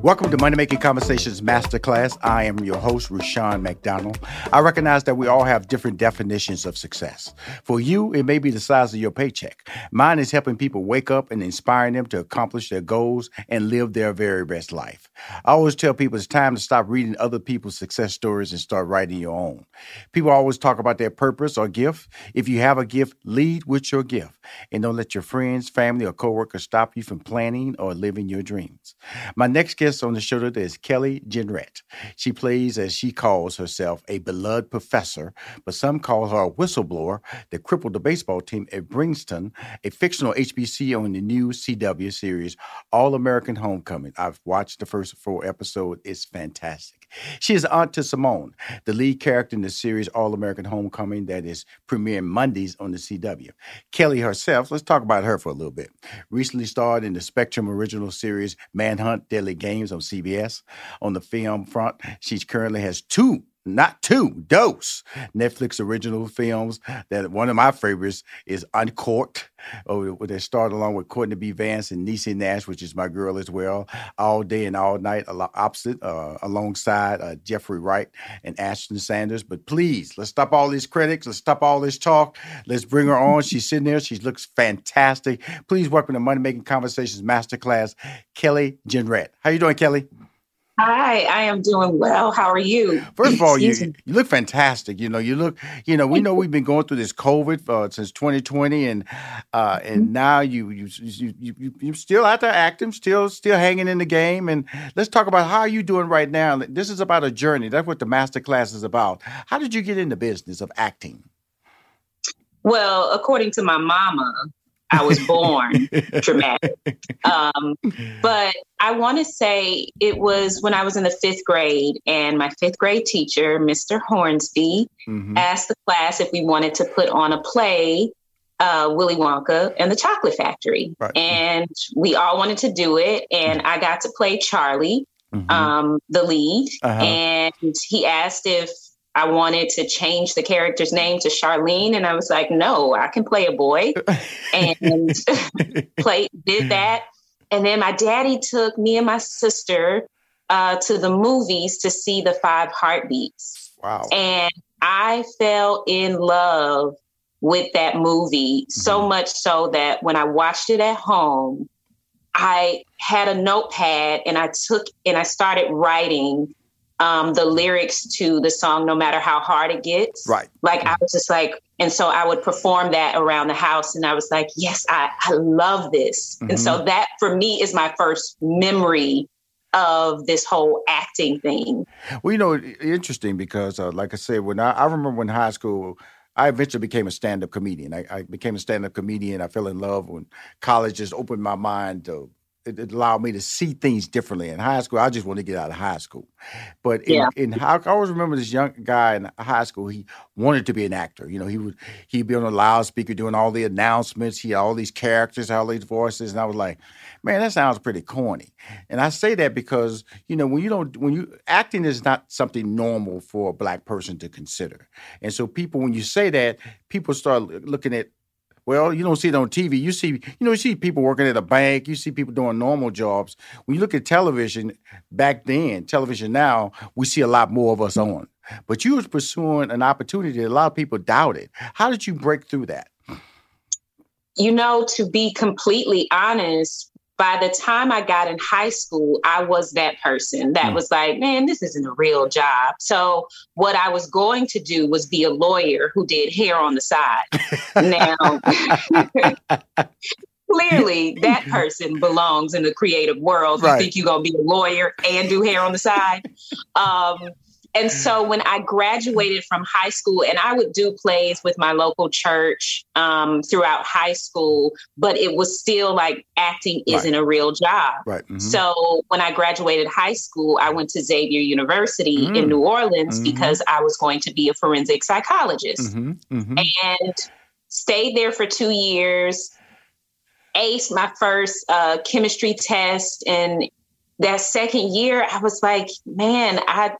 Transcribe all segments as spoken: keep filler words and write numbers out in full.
Welcome to Money Making Conversations Masterclass. I am your host, Rushion McDonald. I recognize that we all have different definitions of success. For you, it may be the size of your paycheck. Mine is helping people wake up and inspiring them to accomplish their goals and live their very best life. I always tell people it's time to stop reading other people's success stories and start writing your own. People always talk about their purpose or gift. If you have a gift, lead with your gift. And don't let your friends, family, or coworkers stop you from planning or living your dreams. My next guest on the show today is Kelly Jenrette. She plays, as she calls herself, a beloved professor, but some call her a whistleblower that crippled the baseball team at Bringston, a fictional H B C on the new C W series, All American: Homecoming. I've watched the first four episodes. It's fantastic. She is aunt to Simone, the lead character in the series All American: Homecoming that is premiering Mondays on the C W. Kelly herself, let's talk about her for a little bit, recently starred in the Spectrum original series Manhunt: Deadly Game on C B S. On the film front, she currently has two, not two, dose Netflix original films. That one of my favorites is Uncorked, oh, that started along with Courtney B. Vance and Niecy Nash, which is my girl as well, All Day and All Night, opposite, uh, alongside uh, Jeffrey Wright and Ashton Sanders. But please, let's stop all these critics. Let's stop all this talk. Let's bring her on. She's sitting there. She looks fantastic. Please welcome to Money Making Conversations Masterclass, Kelly Jenrette. How you doing, Kelly? Hi, I am doing well. How are you? First of all, you, you look fantastic. You know, you look, you know, we know we've been going through this COVID uh, since twenty twenty, and uh, and mm-hmm. now you you you you you're still out there acting, still still hanging in the game. And let's talk about how you're doing right now. This is about a journey. That's what the masterclass is about. How did you get in the business of acting? Well, according to my mama, I was born dramatic. Um, but I want to say it was when I was in the fifth grade, and my fifth grade teacher, Mister Hornsby, mm-hmm. asked the class if we wanted to put on a play, uh, Willy Wonka and the Chocolate Factory. Right. And we all wanted to do it. And I got to play Charlie, mm-hmm. um, the lead. Uh-huh. And he asked if I wanted to change the character's name to Charlene. And I was like, no, I can play a boy. And play, did that. And then my daddy took me and my sister uh, to the movies to see The Five Heartbeats. Wow. And I fell in love with that movie mm-hmm. so much so that when I watched it at home, I had a notepad and I took and I started writing Um, the lyrics to the song, No Matter How Hard It Gets. Right. Like, I was just like, And so I would perform that around the house. And I was like, yes, I, I love this. Mm-hmm. And so that for me is my first memory of this whole acting thing. Well, you know, interesting because uh, like I said, when I, I remember when high school, I eventually became a stand-up comedian. I, I became a stand-up comedian. I fell in love when college just opened my mind to it, it allowed me to see things differently. In high school, I just wanted to get out of high school. But in, yeah. in I always remember this young guy in high school, he wanted to be an actor. You know, he would, he'd be on a loudspeaker doing all the announcements. He had all these characters, all these voices. And I was like, man, that sounds pretty corny. And I say that because, you know, when you don't, when you, acting is not something normal for a Black person to consider. And so people, when you say that, people start looking at, well, you don't see it on T V. You see, you know, you see people working at a bank. You see people doing normal jobs. When you look at television back then, television now, we see a lot more of us on. But you was pursuing an opportunity that a lot of people doubted. How did you break through that? You know, to be completely honest, by the time I got in high school, I was that person that mm. was like, man, this isn't a real job. So what I was going to do was be a lawyer who did hair on the side. Now, clearly that person belongs in the creative world. Right. You think you're going to be a lawyer and do hair on the side? Um, and so when I graduated from high school, and I would do plays with my local church um, throughout high school, but it was still like acting isn't right. a real job. Right. Mm-hmm. So when I graduated high school, I went to Xavier University mm. in New Orleans mm-hmm. because I was going to be a forensic psychologist mm-hmm. Mm-hmm. and stayed there for two years, aced my first uh, chemistry test. And that second year, I was like, man, I...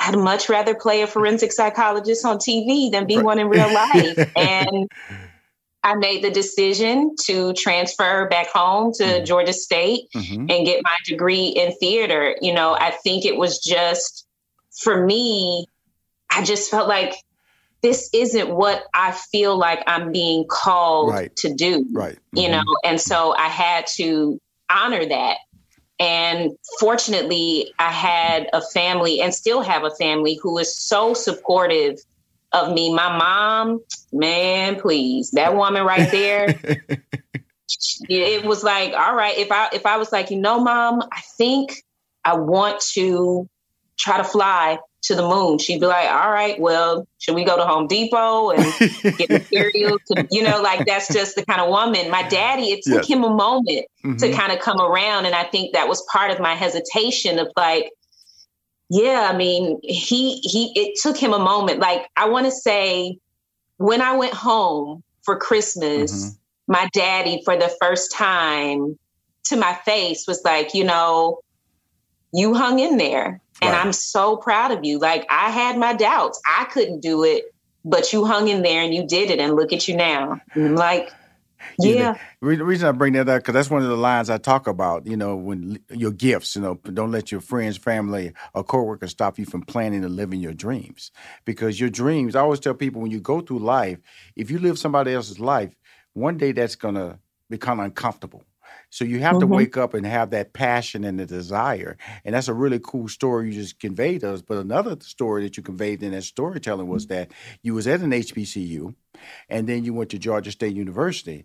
I'd much rather play a forensic psychologist on T V than be right. one in real life. And I made the decision to transfer back home to mm-hmm. Georgia State mm-hmm. and get my degree in theater. You know, I think it was just, for me, I just felt like this isn't what I feel like I'm being called right. to do, right. mm-hmm. you know? And so I had to honor that. And fortunately, I had a family and still have a family who is so supportive of me. My mom, man, please, that woman right there. It was like, all right, if I if I was like, you know, Mom, I think I want to try to fly to the moon. She'd be like, all right, well, should we go to Home Depot and get materials? You know, like that's just the kind of woman. My daddy, it took yes. him a moment mm-hmm. to kind of come around. And I think that was part of my hesitation of like, yeah, I mean, he, he, it took him a moment. Like, I want to say when I went home for Christmas, mm-hmm. my daddy, for the first time to my face was like, you know, you hung in there. And right. I'm so proud of you. Like, I had my doubts. I couldn't do it, but you hung in there and you did it. And look at you now. And I'm like, yeah. You know, the reason I bring that up, because that's one of the lines I talk about, you know, when your gifts, you know, don't let your friends, family, or coworkers stop you from planning and living your dreams. Because your dreams, I always tell people when you go through life, if you live somebody else's life, one day that's going to become uncomfortable. So you have mm-hmm. to wake up and have that passion and the desire. And that's a really cool story you just conveyed to us. But another story that you conveyed in that storytelling was that you was at an H B C U and then you went to Georgia State University.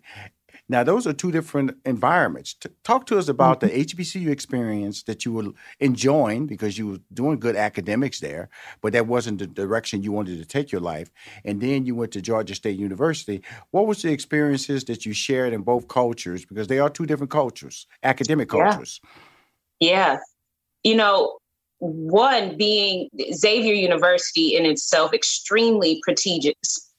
Now, those are two different environments. T- talk to us about mm-hmm. the H B C U experience that you were enjoying because you were doing good academics there, but that wasn't the direction you wanted to take your life. And then you went to Georgia State University. What was the experiences that you shared in both cultures? Because they are two different cultures, academic yeah. cultures. Yeah. You know, one being Xavier University in itself, extremely prestigious.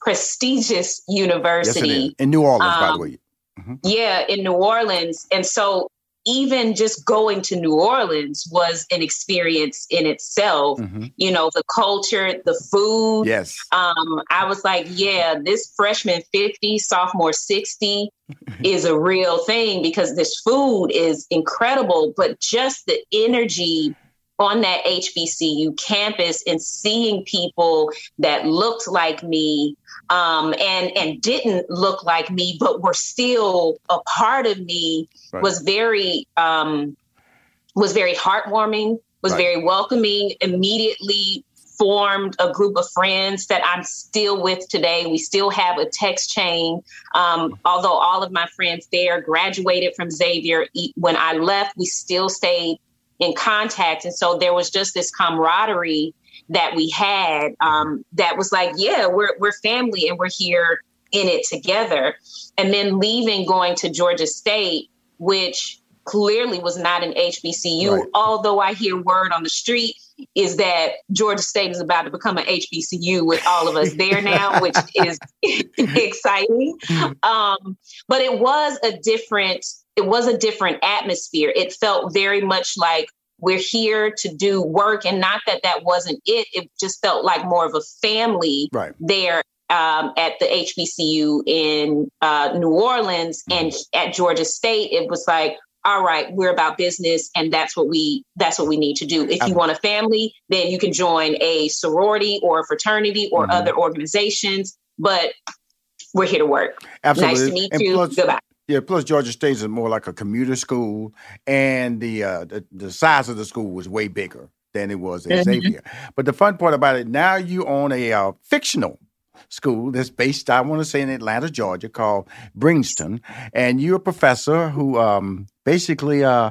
prestigious university. Yes, in New Orleans, um, by the way. Mm-hmm. Yeah, in New Orleans. And so even just going to New Orleans was an experience in itself. Mm-hmm. You know, the culture, the food. Yes. Um, I was like, yeah, this freshman fifty, sophomore sixty is a real thing because this food is incredible. But just the energy on that H B C U campus and seeing people that looked like me um, and, and didn't look like me, but were still a part of me right. was very, um, was very heartwarming, was right. very welcoming. Immediately formed a group of friends that I'm still with today. We still have a text chain. Um, although all of my friends there graduated from Xavier, when I left, we still stayed in contact. And so there was just this camaraderie that we had um, that was like, yeah, we're we're family and we're here in it together. And then leaving, going to Georgia State, which clearly was not an H B C U, right. Although I hear word on the street is that Georgia State is about to become an H B C U with all of us there now, which is exciting. Um, but it was a different, it was a different atmosphere. It felt very much like we're here to do work, and not that that wasn't it. It just felt like more of a family right. there um, at the H B C U in uh, New Orleans, and at Georgia State, it was like, all right, we're about business, and that's what we that's what we need to do. If you want a family, then you can join a sorority or a fraternity or mm-hmm. other organizations, but we're here to work. Absolutely. Nice to meet and you. Plus, Goodbye. Yeah, plus Georgia State is more like a commuter school, and the uh, the, the size of the school was way bigger than it was at Xavier. But the fun part about it, now you own a uh, fictional school that's based, I want to say, in Atlanta, Georgia, called Bringston. And you're a professor who um, basically uh,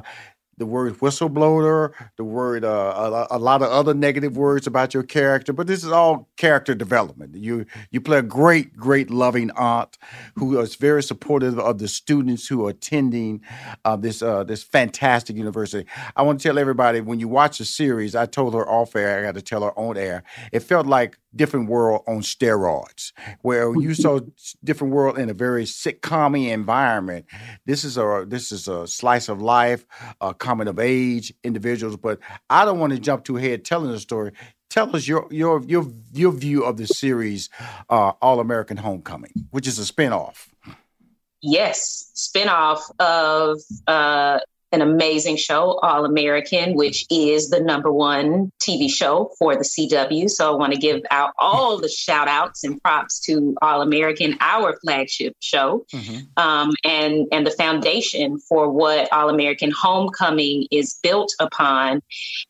the word whistleblower, the word uh, a, a lot of other negative words about your character, but this is all character development. You you play a great, great loving aunt who is very supportive of the students who are attending uh, this uh, this fantastic university. I want to tell everybody, when you watch the series, I told her off air, I got to tell her on air, it felt like Different World on steroids, where you saw Different World in a very sitcom-y environment. This is a this is a slice of life, a coming of age individuals. But I don't want to jump too ahead telling the story. Tell us your your your your view of the series, uh, All American: Homecoming, which is a spinoff. Yes, spinoff of uh, an amazing show, All American, which is the number one T V show for the C W. So I want to give out all the shout outs and props to All American, our flagship show, mm-hmm. um, and, and the foundation for what All American Homecoming is built upon.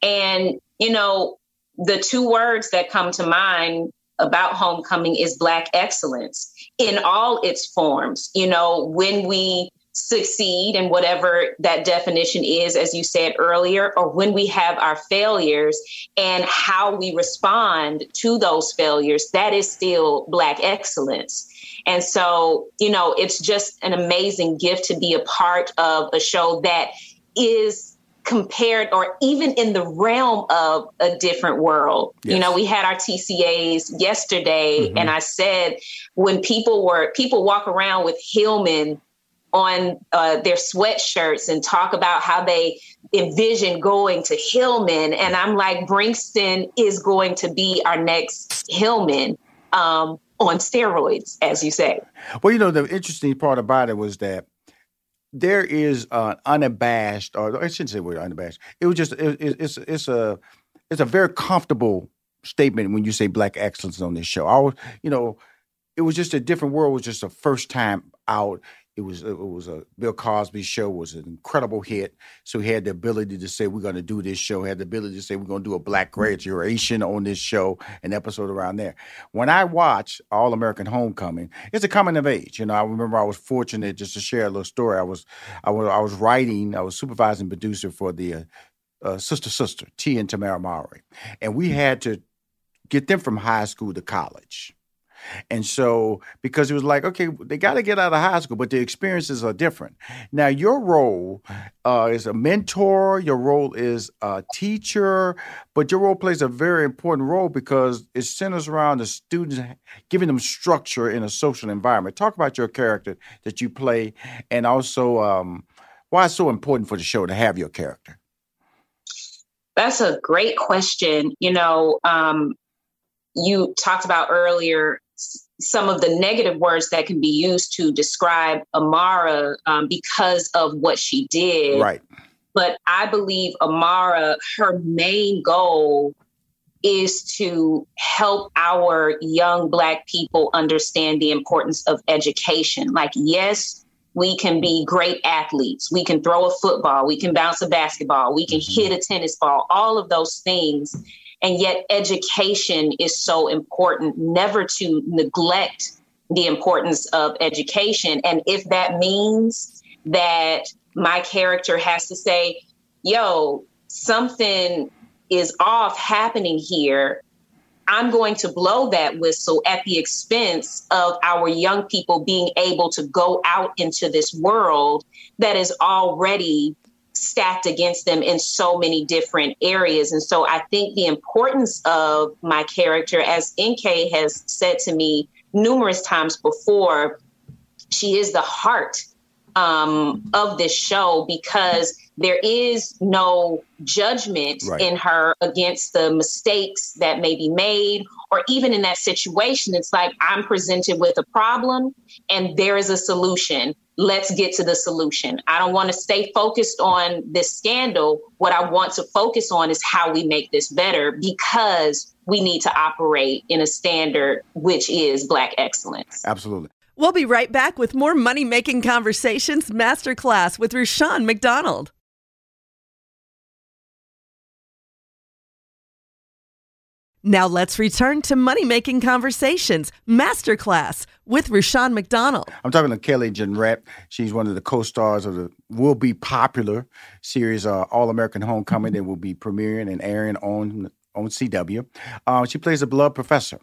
And, you know, the two words that come to mind about homecoming is Black excellence in all its forms. You know, when we succeed in whatever that definition is, as you said earlier, or when we have our failures and how we respond to those failures, that is still Black excellence. And so, you know, it's just an amazing gift to be a part of a show that is compared, or even in the realm of A Different World. Yes. You know, we had our T C As yesterday, mm-hmm. and I said, when people were, people walk around with Hillman on uh, their sweatshirts and talk about how they envision going to Hillman. And I'm like, Bringston is going to be our next Hillman um, on steroids, as you say. Well, you know, the interesting part about it was that there is an unabashed, or I shouldn't say we're unabashed. It was just, it, it, it's, it's a, it's a very comfortable statement when you say Black excellence on this show. I was, you know, it was just A Different World was just a first time out. It was it was a Bill Cosby show was an incredible hit. So he had the ability to say, we're going to do this show. He had the ability to say, we're going to do a Black graduation on this show, an episode around there. When I watch All American Homecoming, it's a coming of age. You know, I remember I was fortunate, just to share a little story. I was I was I was writing. I was supervising producer for the uh, uh, Sister Sister T and Tamara Mowry, and we had to get them from high school to college. And so, because it was like, okay, they got to get out of high school, but the experiences are different. Now, your role uh, is a mentor. Your role is a teacher, but your role plays a very important role because it centers around the students, giving them structure in a social environment. Talk about your character that you play, and also um, why it's so important for the show to have your character. That's a great question. You know, um, you talked about earlier some of the negative words that can be used to describe Amara um, because of what she did. Right. But I believe Amara, her main goal is to help our young Black people understand the importance of education. Like, yes, we can be great athletes. We can throw a football. We can bounce a basketball. We can hit a tennis ball. All of those things. And yet education is so important, never to neglect the importance of education. And if that means that my character has to say, yo, something is off happening here, I'm going to blow that whistle at the expense of our young people being able to go out into this world that is already stacked against them in so many different areas. And so I think the importance of my character, as N K has said to me numerous times before, she is the heart um, of this show, because there is no judgment right. in her against the mistakes that may be made, or even in that situation. It's like, I'm presented with a problem and there is a solution. Let's get to the solution. I don't want to stay focused on this scandal. What I want to focus on is how we make this better, because we need to operate in a standard, which is Black excellence. Absolutely. We'll be right back with more Money Making Conversations Masterclass with Rushion McDonald. Now let's return to Money Making Conversations Masterclass with Rushion McDonald. I'm talking to Kelly Jenrette. She's one of the co-stars of the will-be-popular series uh, All American: Homecoming that will be premiering and airing on on C W. Uh, she plays a beloved professor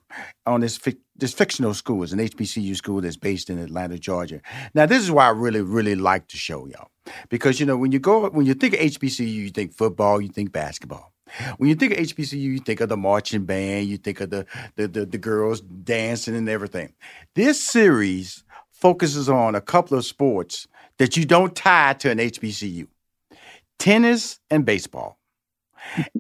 on this fi- this fictional school. It's an H B C U school that's based in Atlanta, Georgia. Now, this is why I really, really like the show, y'all, because, you know, when you go when you think of H B C U, you think football, you think basketball. When you think of H B C U, you think of the marching band, you think of the, the, the, the girls dancing and everything. This series focuses on a couple of sports that you don't tie to an H B C U, tennis and baseball.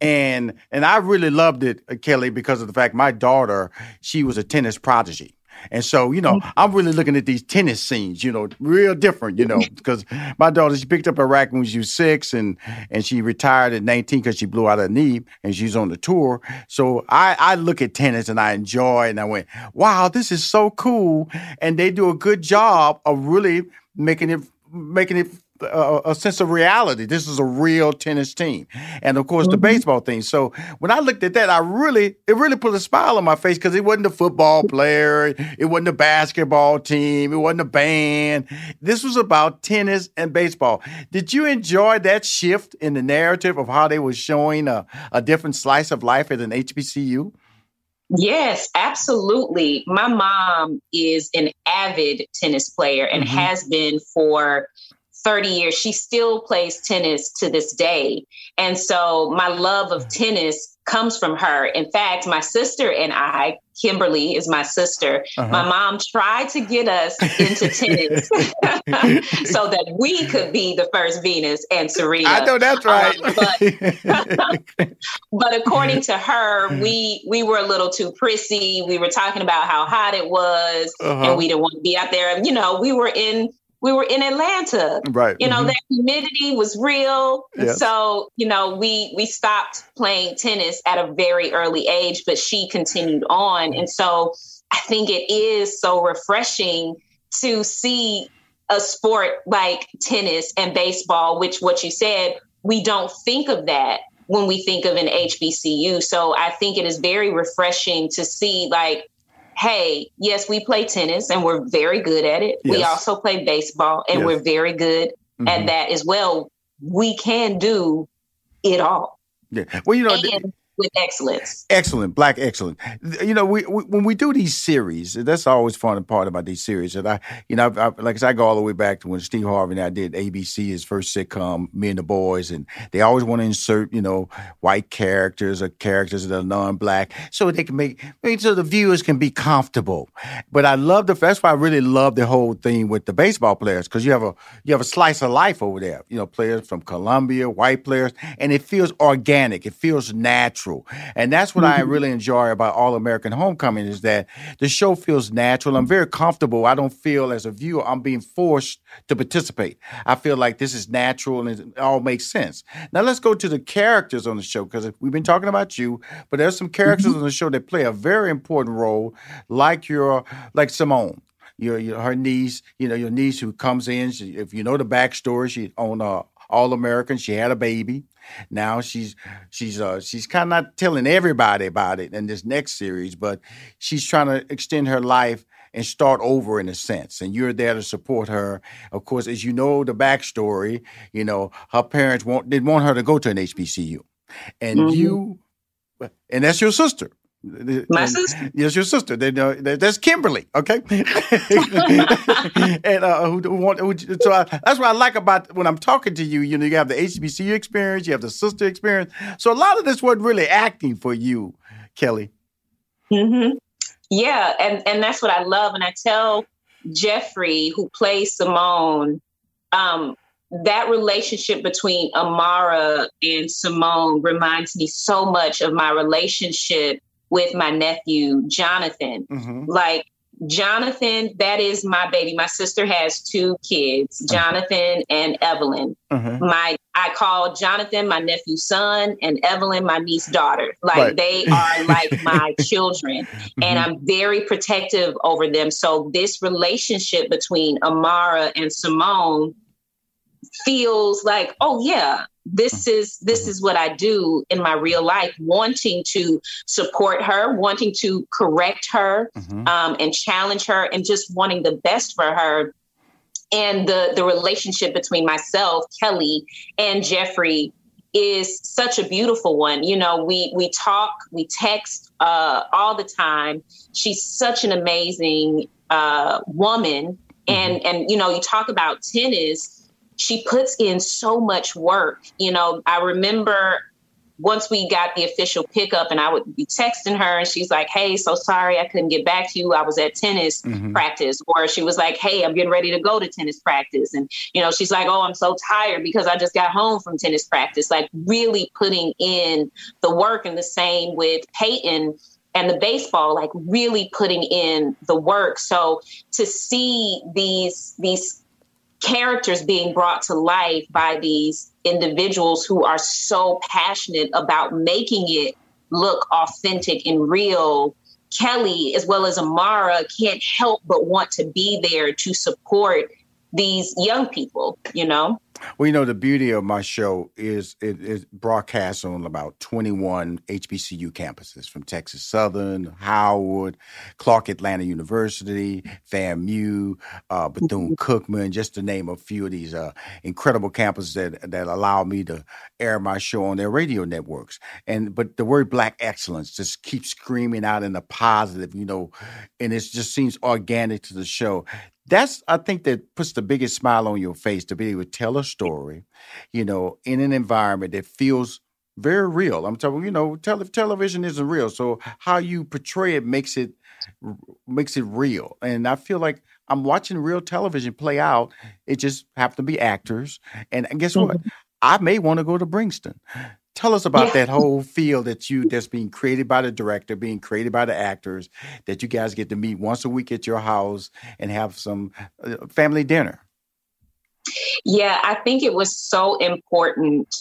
and and I really loved it, Kelly, because of the fact my daughter, she was a tennis prodigy. And so, you know, I'm really looking at these tennis scenes, you know, real different, you know, because my daughter, she picked up her racket when she was six and and she retired at nineteen because she blew out her knee and she's on the tour. So I, I look at tennis and I enjoy it, and I went, wow, this is so cool. And they do a good job of really making it making it A, a sense of reality. This is a real tennis team. And of course, mm-hmm. the baseball thing. So when I looked at that, I really, it really put a smile on my face, because it wasn't a football player. It wasn't a basketball team. It wasn't a band. This was about tennis and baseball. Did you enjoy that shift in the narrative of how they were showing a, a different slice of life at an H B C U? Yes, absolutely. My mom is an avid tennis player and mm-hmm. has been for thirty years. She still plays tennis to this day. And so my love of tennis comes from her. In fact, my sister and I, Kimberly is my sister. Uh-huh. My mom tried to get us into tennis so that we could be the first Venus and Serena. I know that's right. Um, but, but according to her, we we were a little too prissy. We were talking about how hot it was uh-huh. and we didn't want to be out there. You know, we were in We were in Atlanta, right? You know, mm-hmm. that humidity was real. Yes. So, you know, we we stopped playing tennis at a very early age, but she continued on. And so I think it is so refreshing to see a sport like tennis and baseball, which what you said, we don't think of that when we think of an H B C U. So I think it is very refreshing to see, like, hey, yes, we play tennis and we're very good at it. Yes. We also play baseball and yes. we're very good mm-hmm. at that as well. We can do it all. Yeah. Well, you know, and th- with excellence. Excellent. Black excellence. You know, we, we when we do these series, that's always fun and part about these series. And I, you know, I, I, like I said, I go all the way back to when Steve Harvey and I did A B C, his first sitcom, Me and the Boys. And they always want to insert, you know, white characters or characters that are non-Black so they can make, so the viewers can be comfortable. But I love the, that's why I really love the whole thing with the baseball players, because you have a, you have a slice of life over there. You know, players from Colombia, white players, and it feels organic. It feels natural. And that's what I really enjoy about All American Homecoming, is that the show feels natural. I'm very comfortable. I don't feel as a viewer I'm being forced to participate. I feel like this is natural and it all makes sense. Now let's go to the characters on the show, because we've been talking about you, but there's some characters on the show that play a very important role, like your, like Simone. Your, your her niece, you know, your niece who comes in. She, if you know the backstory, she's on uh, All American. She had a baby. Now she's she's uh, she's kind of not telling everybody about it in this next series, but she's trying to extend her life and start over in a sense. And you're there to support her. Of course, as you know the backstory, you know her parents want didn't want her to go to an H B C U, and mm-hmm. you, and that's your sister. My sister? Yes, your sister. They, they, that's Kimberly, okay? and uh, who, who, who, so I, that's what I like about when I'm talking to you. You know, you have the H B C U experience, you have the sister experience. So a lot of this wasn't really acting for you, Kelly. Mm-hmm. Yeah, and, and that's what I love. And I tell Jeffrey, who plays Simone, um, that relationship between Amara and Simone reminds me so much of my relationship with my nephew, Jonathan. Mm-hmm. Like, Jonathan, that is my baby. My sister has two kids, Jonathan mm-hmm. and Evelyn. Mm-hmm. My I call Jonathan my nephew's son, and Evelyn my niece's daughter. Like, right. They are like my children, mm-hmm. and I'm very protective over them. So this relationship between Amara and Simone feels like, oh, yeah, this is this is what I do in my real life, wanting to support her, wanting to correct her mm-hmm. um, and challenge her, and just wanting the best for her. And the, the relationship between myself, Kelly, and Jeffrey is such a beautiful one. You know, we we talk, we text uh, all the time. She's such an amazing uh, woman. And, mm-hmm. and, you know, you talk about tennis. She puts in so much work. You know, I remember once we got the official pickup and I would be texting her and she's like, hey, so sorry, I couldn't get back to you. I was at tennis mm-hmm. practice. Or she was like, hey, I'm getting ready to go to tennis practice. And, you know, she's like, oh, I'm so tired because I just got home from tennis practice, like really putting in the work. And the same with Peyton and the baseball, like really putting in the work. So to see these, these, characters being brought to life by these individuals who are so passionate about making it look authentic and real. Kelly, as well as Amara, can't help but want to be there to support these young people, you know? Well, you know, the beauty of my show is it is broadcast on about twenty-one H B C U campuses from Texas Southern, Howard, Clark Atlanta University, FAMU, uh, Bethune-Cookman, just to name a few of these uh, incredible campuses that, that allow me to air my show on their radio networks. And but the word Black excellence just keeps screaming out in the positive, you know, and it just seems organic to the show. That's, I think, that puts the biggest smile on your face to be able to tell a story, you know, in an environment that feels very real. I'm talking, you know, tele- television isn't real. So how you portray it makes it makes it real. And I feel like I'm watching real television play out. It just happened to be actors. And guess what? I may want to go to Bringston. Tell us about yeah. that whole field that you that's being created by the director, being created by the actors, that you guys get to meet once a week at your house and have some uh, family dinner. Yeah, I think it was so important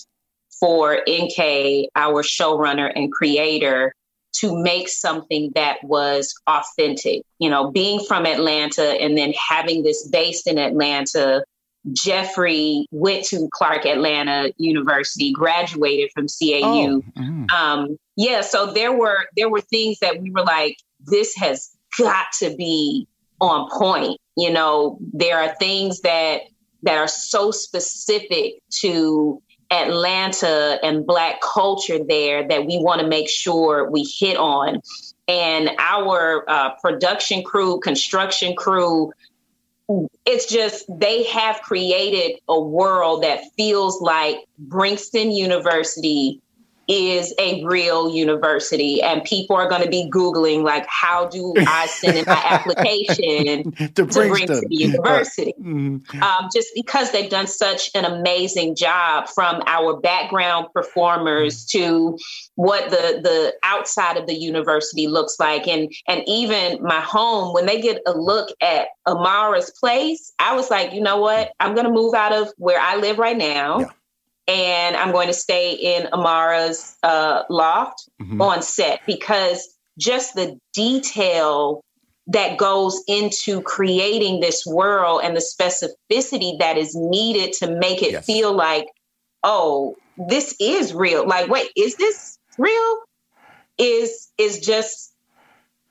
for N K, our showrunner and creator, to make something that was authentic. You know, being from Atlanta and then having this based in Atlanta. Jeffrey went to Clark Atlanta University, graduated from C A U. Oh, mm. Um, yeah, so there were there were things that we were like, this has got to be on point. You know, there are things that that are so specific to Atlanta and Black culture there that we want to make sure we hit on. And our uh, production crew, construction crew, it's just they have created a world that feels like Bringston University is a real university, and people are going to be Googling, like, how do I send in my application to, to Bringston. Bringston University? Right. Mm-hmm. Um, just because they've done such an amazing job, from our background performers to what the, the outside of the university looks like. And, and even my home, when they get a look at Amara's place, I was like, you know what? I'm going to move out of where I live right now. Yeah. And I'm going to stay in Amara's uh, loft mm-hmm. on set, because just the detail that goes into creating this world and the specificity that is needed to make it yes. feel like oh, this is real. Like, wait, is this real? Is is just,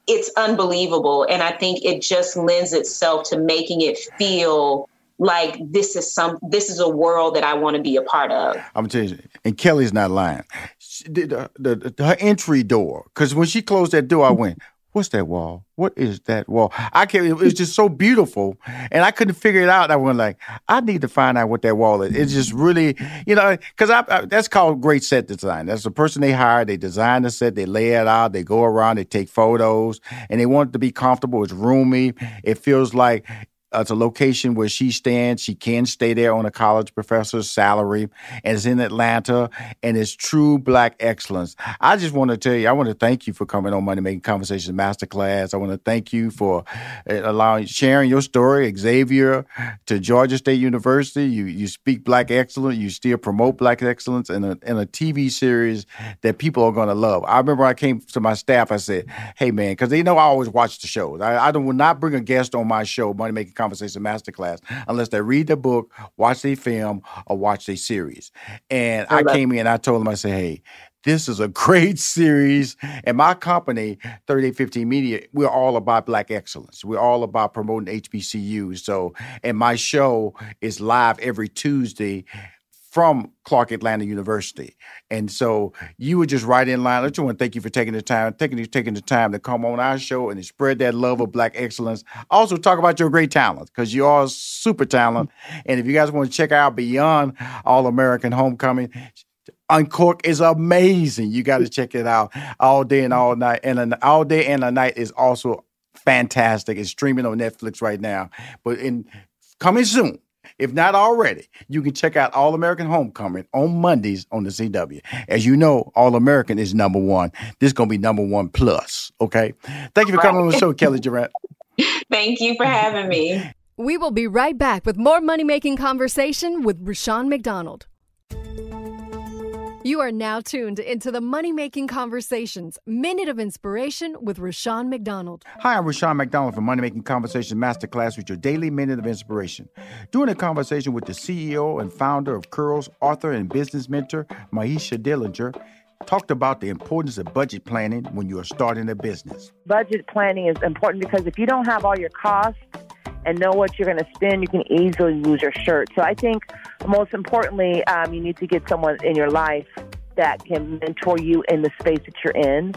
it's unbelievable. And I think it just lends itself to making it feel like this is some, this is a world that I want to be a part of. I'm telling you, and Kelly's not lying. She did, uh, the, the, her entry door, because when she closed that door, I went, what's that wall? What is that wall? I can't, it was just so beautiful. And I couldn't figure it out. I went like, I need to find out what that wall is. It's just really, you know, because I, I, that's called great set design. That's the person they hire. They design the set. They lay it out. They go around. They take photos. And they want it to be comfortable. It's roomy. It feels like it's a location where she stands. She can stay there on a college professor's salary. And it's in Atlanta. And it's true Black excellence. I just want to tell you, I want to thank you for coming on Money Making Conversations Masterclass. I want to thank you for allowing, sharing your story, Xavier, to Georgia State University. You you speak Black excellence. You still promote Black excellence in a, in a T V series that people are going to love. I remember I came to my staff. I said, hey, man, because they know I always watch the shows. I, I don't, will not bring a guest on my show, Money Making Conversations Conversation Masterclass, unless they read the book, watch the film, or watch the series. And I came in, I told them, I said, hey, this is a great series. And my company, thirty-eight fifteen Media, we're all about Black excellence. We're all about promoting H B C Us. So, and my show is live every Tuesday from Clark Atlanta University. And so you were just right in line. I just want to thank you for taking the time, taking the, taking the time to come on our show and to spread that love of Black excellence. Also talk about your great talent, because you are super talented. And if you guys want to check out Beyond All American Homecoming, Uncork is amazing. You got to check it out. All Day and All Night. And an All Day and a Night is also fantastic. It's streaming on Netflix right now. But in coming soon, if not already, you can check out All American Homecoming on Mondays on the C W. As you know, All American is number one. This is going to be number one plus, okay? Thank you for coming on the show, Kelly Jenrette. Thank you for having me. We will be right back with more Money-Making Conversation with Rushion McDonald. You are now tuned into the Money-Making Conversations Minute of Inspiration with Rushion McDonald. Hi, I'm Rushion McDonald from Money-Making Conversations Masterclass with your daily Minute of Inspiration. During a conversation with the C E O and founder of Curls, author and business mentor, Mahisha Dallinger, talked about the importance of budget planning when you are starting a business. Budget planning is important because if you don't have all your costs and know what you're going to spend, you can easily lose your shirt. So I think most importantly, um, you need to get someone in your life that can mentor you in the space that you're in,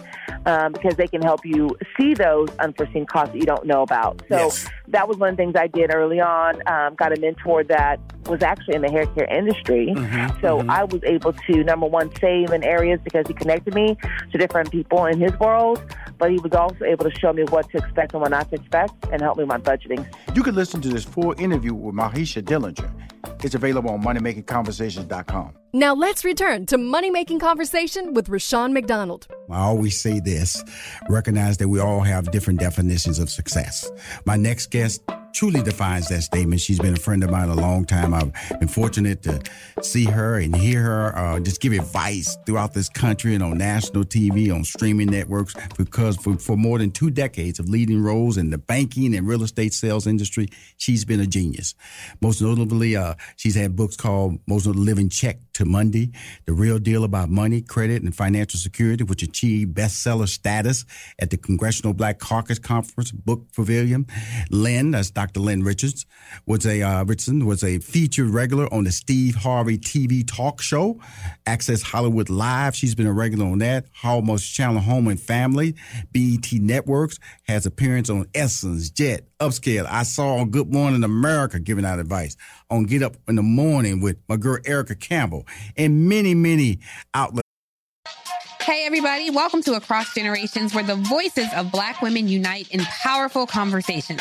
um, because they can help you see those unforeseen costs that you don't know about. So yes. That was one of the things I did early on. Um, got a mentor that was actually in the hair care industry. Mm-hmm. So mm-hmm. I was able to, number one, save in areas because he connected me to different people in his world. But he was also able to show me what to expect and what not to expect and help me with my budgeting. You can listen to this full interview with Mahisha Dallinger. It's available on money making conversations dot com. Now let's return to Money Making Conversation with Rushion McDonald. I always say this, recognize that we all have different definitions of success. My next guest truly defines that statement. She's been a friend of mine a long time. I've been fortunate to see her and hear her uh, just give advice throughout this country and on national T V, on streaming networks, because for, for more than two decades of leading roles in the banking and real estate sales industry, she's been a genius. Most notably, uh, she's had books called Most Notably Living Check to Monday, The Real Deal About Money, Credit, and Financial Security, which achieved bestseller status at the Congressional Black Caucus Conference Book Pavilion. Lynn, that's Doctor Lynn Richards, was a uh, Richardson was a featured regular on the Steve Harvey T V talk show, Access Hollywood Live. She's been a regular on that. Almost Channel Home and Family, B E T Networks, has appearance on Essence, Jet, Upscale. I saw on Good Morning America giving out advice on Get Up in the Morning with my girl Erica Campbell, and many, many outlets. Hey, everybody. Welcome to Across Generations, where the voices of Black women unite in powerful conversations.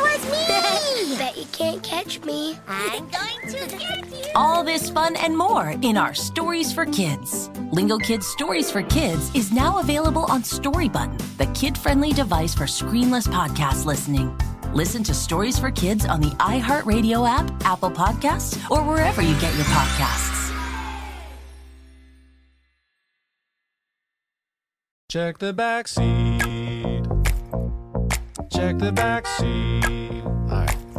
was me. Bet you can't catch me. I'm going to get you. All this fun and more in our Stories for Kids. Lingo Kids Stories for Kids is now available on StoryButton, the kid-friendly device for screenless podcast listening. Listen to Stories for Kids on the iHeartRadio app, Apple Podcasts, or wherever you get your podcasts. Check the back seat. Check the back seat. All right,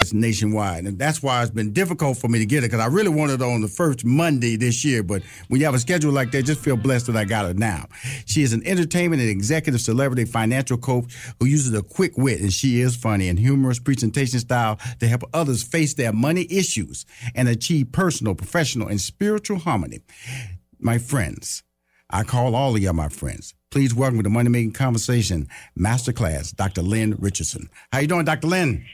It's nationwide, and that's why it's been difficult for me to get it, because I really wanted it on the first Monday this year, but when you have a schedule like that, just feel blessed that I got it now. She is an entertainment and executive celebrity financial coach who uses a quick wit, and she is funny and humorous presentation style to help others face their money issues and achieve personal, professional, and spiritual harmony. My friends, I call all of y'all my friends. Please welcome to the Money Making Conversation Masterclass, Doctor Lynn Richardson. How you doing, Doctor Lynn?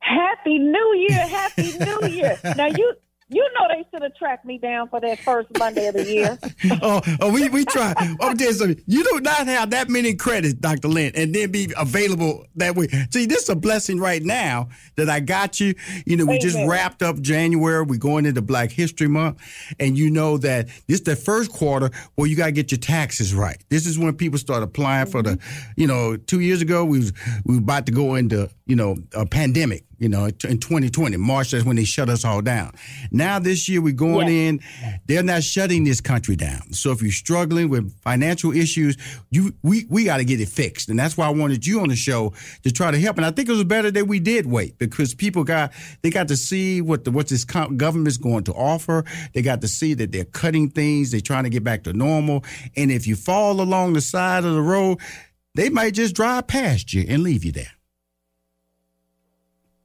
Happy New Year! Happy New Year! Now you you know they should have tracked me down for that first Monday of the year. oh, oh, we we try. Oh, there's something. You do not have that many credits, Doctor Lynn, and then be available that way. See, this is a blessing right now that I got you. You know, we Amen. just wrapped up January. We're going into Black History Month, and you know that this is the first quarter where you got to get your taxes right. This is when people start applying mm-hmm. for the. You know, two years ago we was, we were about to go into you know a pandemic. You know, in twenty twenty, March, that's when they shut us all down. Now this year we're going yeah. in, they're not shutting this country down. So if you're struggling with financial issues, you we, we got to get it fixed. And that's why I wanted you on the show to try to help. And I think it was better that we did wait, because people got, they got to see what the, what this government's going to offer. They got to see that they're cutting things. They're trying to get back to normal. And if you fall along the side of the road, they might just drive past you and leave you there.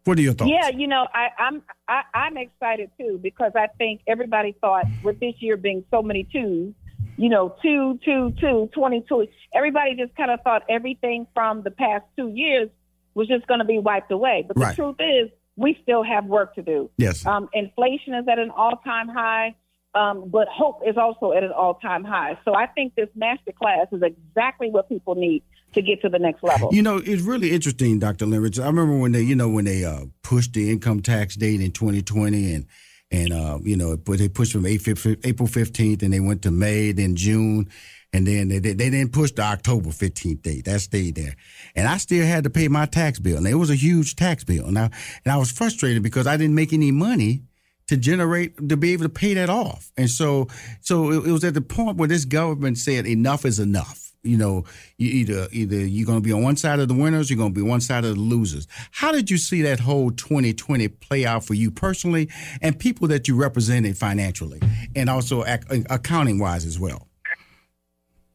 What are your thoughts? Yeah, you know, I, I'm I, I'm excited too, because I think everybody thought with this year being so many twos, you know, two, two, two, twenty-two, everybody just kind of thought everything from the past two years was just going to be wiped away. But right. the truth is, we still have work to do. Yes, um, inflation is at an all-time high, um, but hope is also at an all-time high. So I think this masterclass is exactly what people need to get to the next level. You know, it's really interesting, Doctor Lynn Richardson. I remember when they, you know, when they uh, pushed the income tax date in twenty twenty, and and uh, you know, they pushed from April fifteenth, and they went to May, then June, and then they they didn't push the October fifteenth date. That stayed there, and I still had to pay my tax bill, and it was a huge tax bill. And I and I was frustrated because I didn't make any money to generate, to be able to pay that off. And so, so it, it was at the point where this government said enough is enough. You know, you either either you're going to be on one side of the winners, you're going to be one side of the losers. How did you see that whole twenty twenty play out for you personally and people that you represented financially and also ac- accounting-wise as well?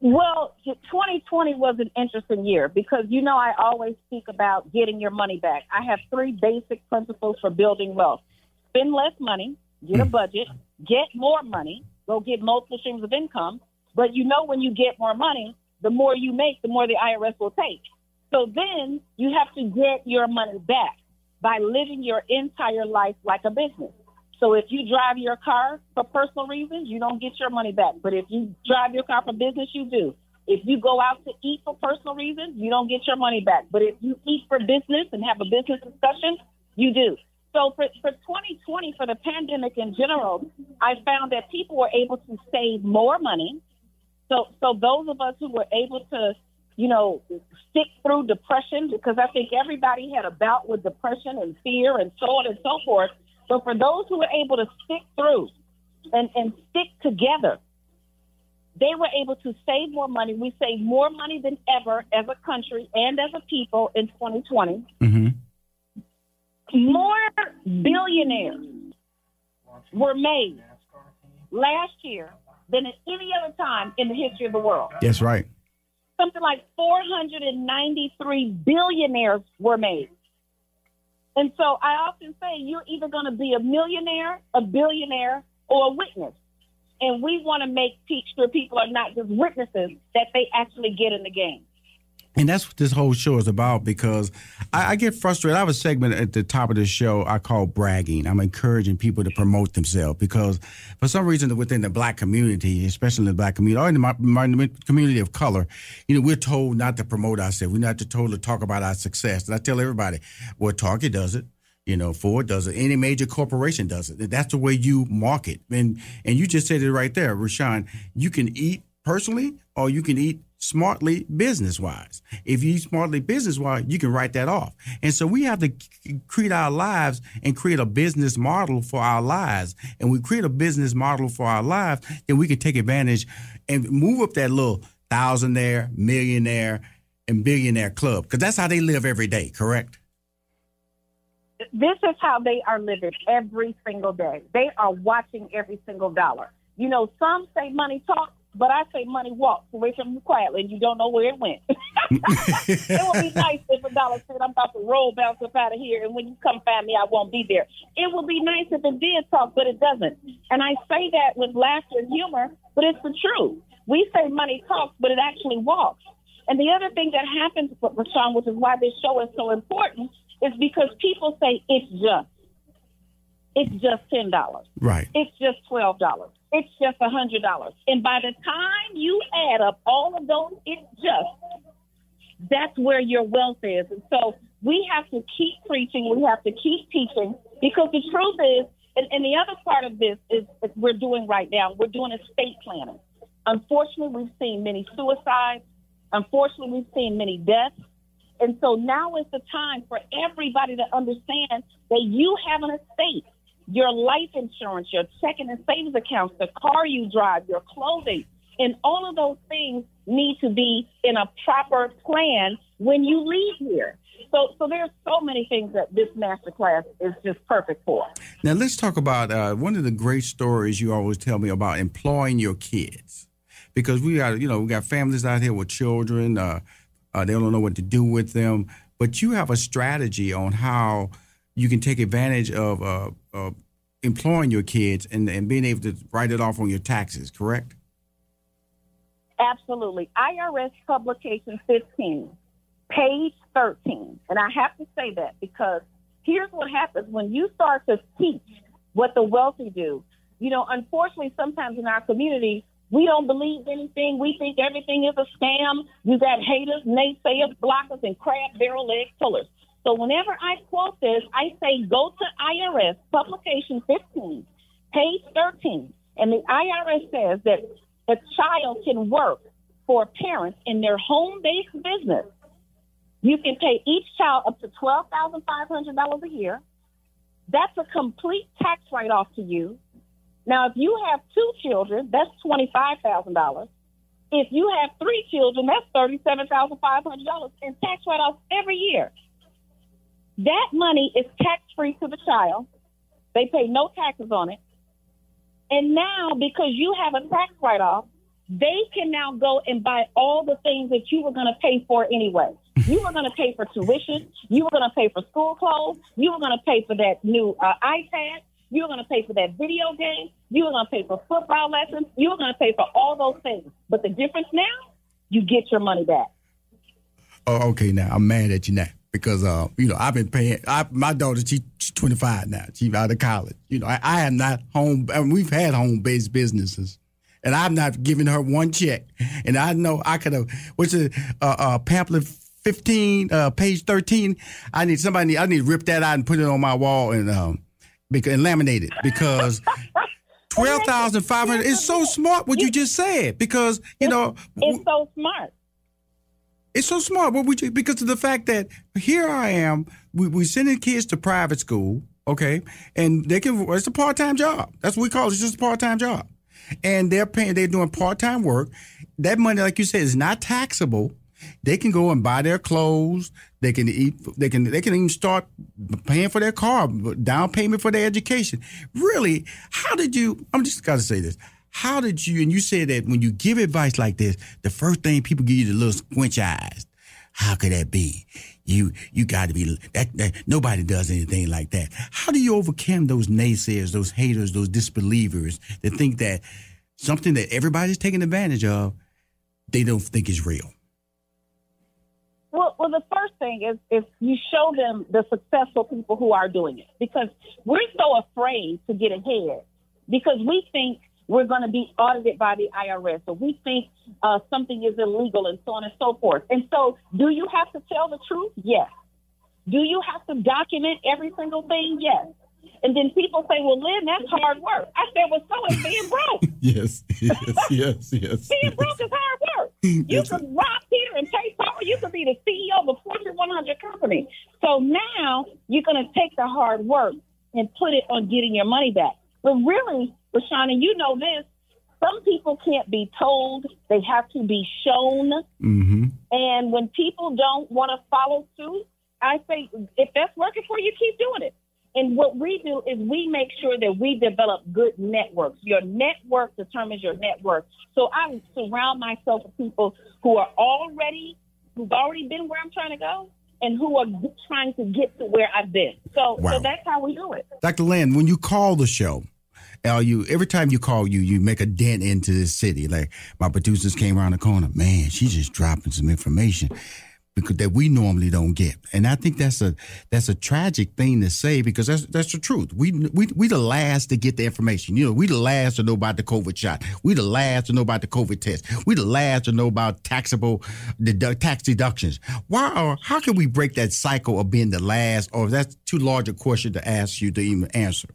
Well, twenty twenty was an interesting year because, you know, I always speak about getting your money back. I have three basic principles for building wealth. Spend less money, get a budget, get more money, go get multiple streams of income. But, you know, when you get more money, the more you make, the more the I R S will take. So then you have to get your money back by living your entire life like a business. So if you drive your car for personal reasons, you don't get your money back. But if you drive your car for business, you do. If you go out to eat for personal reasons, you don't get your money back. But if you eat for business and have a business discussion, you do. So for, for twenty twenty, for the pandemic in general, I found that people were able to save more money. So so those of us who were able to, you know, stick through depression, because I think everybody had a bout with depression and fear and so on and so forth. But for those who were able to stick through and, and stick together, they were able to save more money. We saved more money than ever as a country and as a people in twenty twenty. Mm-hmm. More billionaires were made last year than at any other time in the history of the world. That's right. Something like four hundred ninety-three billionaires were made. And so I often say you're either going to be a millionaire, a billionaire, or a witness. And we want to make teach sure people are not just witnesses, that they actually get in the game. And that's what this whole show is about, because I, I get frustrated. I have a segment at the top of the show I call bragging. I'm encouraging people to promote themselves, because for some reason within the black community, especially the black community, or in my, my community of color, you know, we're told not to promote ourselves. We're not told to talk about our success. And I tell everybody, well, Target does it. You know, Ford does it. Any major corporation does it. That's the way you market. And and you just said it right there, Rushion. You can eat personally, or you can eat smartly business-wise. If you eat smartly business-wise, you can write that off. And so we have to create our lives and create a business model for our lives. And we create a business model for our lives, then we can take advantage and move up that little thousandaire, millionaire, and billionaire club. Because that's how they live every day, correct? This is how they are living every single day. They are watching every single dollar. You know, some say money talks, but I say money walks away from you quietly, and you don't know where it went. It would be nice if a dollar said, I'm about to roll, bounce up out of here, and when you come find me, I won't be there. It would be nice if it did talk, but it doesn't. And I say that with laughter and humor, but it's the truth. We say money talks, but it actually walks. And the other thing that happens, Rashawn, which is why this show is so important, is because people say it's just, it's just ten dollars. Right. It's just twelve dollars. It's just one hundred dollars. And by the time you add up all of those, it's just, that's where your wealth is. And so we have to keep preaching. We have to keep teaching, because the truth is, and, and the other part of this is that we're doing right now, we're doing estate planning. Unfortunately, we've seen many suicides. Unfortunately, we've seen many deaths. And so now is the time for everybody to understand that you have an estate, your life insurance, your checking and savings accounts, the car you drive, your clothing, and all of those things need to be in a proper plan when you leave here. So so there's so many things that this masterclass is just perfect for. Now, let's talk about uh, one of the great stories you always tell me about employing your kids, because we got, you know, we got families out here with children, uh Uh, they don't know what to do with them. But you have a strategy on how you can take advantage of uh, uh, employing your kids and, and being able to write it off on your taxes, correct? Absolutely. I R S Publication fifteen, page thirteen. And I have to say that because here's what happens when you start to teach what the wealthy do. You know, unfortunately, sometimes in our community, we don't believe anything. We think everything is a scam. You got haters, naysayers, blockers, and crab barrel leg pullers. So whenever I quote this, I say go to I R S Publication fifteen, page thirteen. And the I R S says that a child can work for parents in their home-based business. You can pay each child up to twelve thousand five hundred dollars a year. That's a complete tax write-off to you. Now, if you have two children, that's twenty-five thousand dollars. If you have three children, that's thirty-seven thousand five hundred dollars in tax write-offs every year. That money is tax-free to the child. They pay no taxes on it. And now, because you have a tax write-off, they can now go and buy all the things that you were going to pay for anyway. You were going to pay for tuition. You were going to pay for school clothes. You were going to pay for that new uh, iPad. You were going to pay for that video game. You were going to pay for football lessons. You were going to pay for all those things. But the difference now, you get your money back. Oh, okay. Now I'm mad at you now. because, uh, you know, I've been paying. I, my daughter, she, she's twenty-five now. She's out of college. You know, I, I am not home. I mean, we've had home-based businesses, and I've not given her one check. And I know I could have, what's it, uh, uh, pamphlet fifteen, uh, page thirteen. I need somebody, I need to rip that out and put it on my wall and, um, and laminate it, because twelve thousand five hundred dollars is so smart what you just said, because, you know. It's so smart. It's so smart what we do, because of the fact that here I am, we, we're sending kids to private school, okay, and they can, it's a part-time job. That's what we call it, it's just a part-time job. And they're paying, they're doing part-time work. That money, like you said, is not taxable. They can go and buy their clothes. They can eat. They can. They can even start paying for their car, down payment for their education. Really, how did you? I'm just gotta say this. How did you? And you said that when you give advice like this, the first thing people give you the little squinch eyes. How could that be? You you got to be that, that. Nobody does anything like that. How do you overcome those naysayers, those haters, those disbelievers that think that something that everybody's taking advantage of, they don't think is real? Well, well, the first thing is, is you show them the successful people who are doing it, because we're so afraid to get ahead, because we think we're going to be audited by the I R S, or we think uh, something is illegal, and so on and so forth. And so do you have to tell the truth? Yes. Do you have to document every single thing? Yes. And then people say, well, Lynn, that's hard work. I said, well, so is being broke. yes, yes, yes, yes. being yes. broke is hard work. You can rob Peter and pay Paul. You can be the C E O of a Fortune one hundred company. So now you're going to take the hard work and put it on getting your money back. But really, Rashawn, and you know this, some people can't be told. They have to be shown. Mm-hmm. And when people don't want to follow suit, I say, if that's working for you, keep doing it. And what we do is we make sure that we develop good networks. Your network determines your net worth. So I surround myself with people who are already, who've already been where I'm trying to go, and who are trying to get to where I've been. So, wow. so that's how we do it. Doctor Lynn, when you call the show, Al, you every time you call you, you make a dent into this city. Like my producers came around the corner, man, she's just dropping some information because that we normally don't get. And I think that's a that's a tragic thing to say, because that's that's the truth. We we we the last to get the information. You know, we the last to know about the COVID shot. We the last to know about the COVID test. We the last to know about taxable dedu- tax deductions. Why or how can we break that cycle of being the last? Or that's too large a question to ask you to even answer.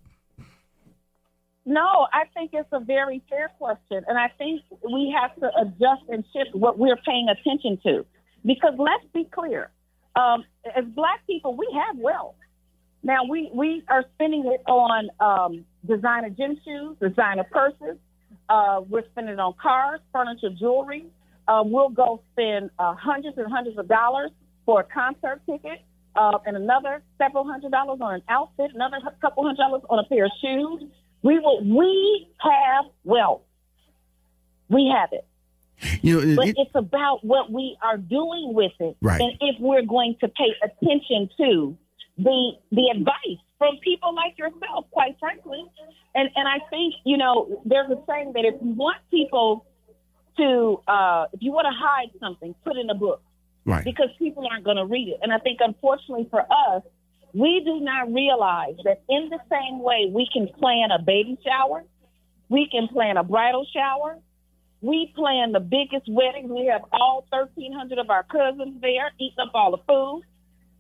No, I think it's a very fair question. And I think we have to adjust and shift what we're paying attention to. Because let's be clear, um, as Black people, we have wealth. Now, we, we are spending it on um, designer gym shoes, designer purses. Uh, we're spending it on cars, furniture, jewelry. Uh, we'll go spend uh, hundreds and hundreds of dollars for a concert ticket uh, and another several hundred dollars on an outfit, another couple hundred dollars on a pair of shoes. We will, we have wealth. We have it. You know, but it, it's about what we are doing with it, right. And if we're going to pay attention to the the advice from people like yourself, quite frankly. And and I think, you know, there's a saying that if you want people to, uh, if you want to hide something, put in a book, right? Because people aren't going to read it. And I think, unfortunately for us, we do not realize that in the same way we can plan a baby shower, we can plan a bridal shower. We plan the biggest wedding. We have all thirteen hundred of our cousins there, eating up all the food.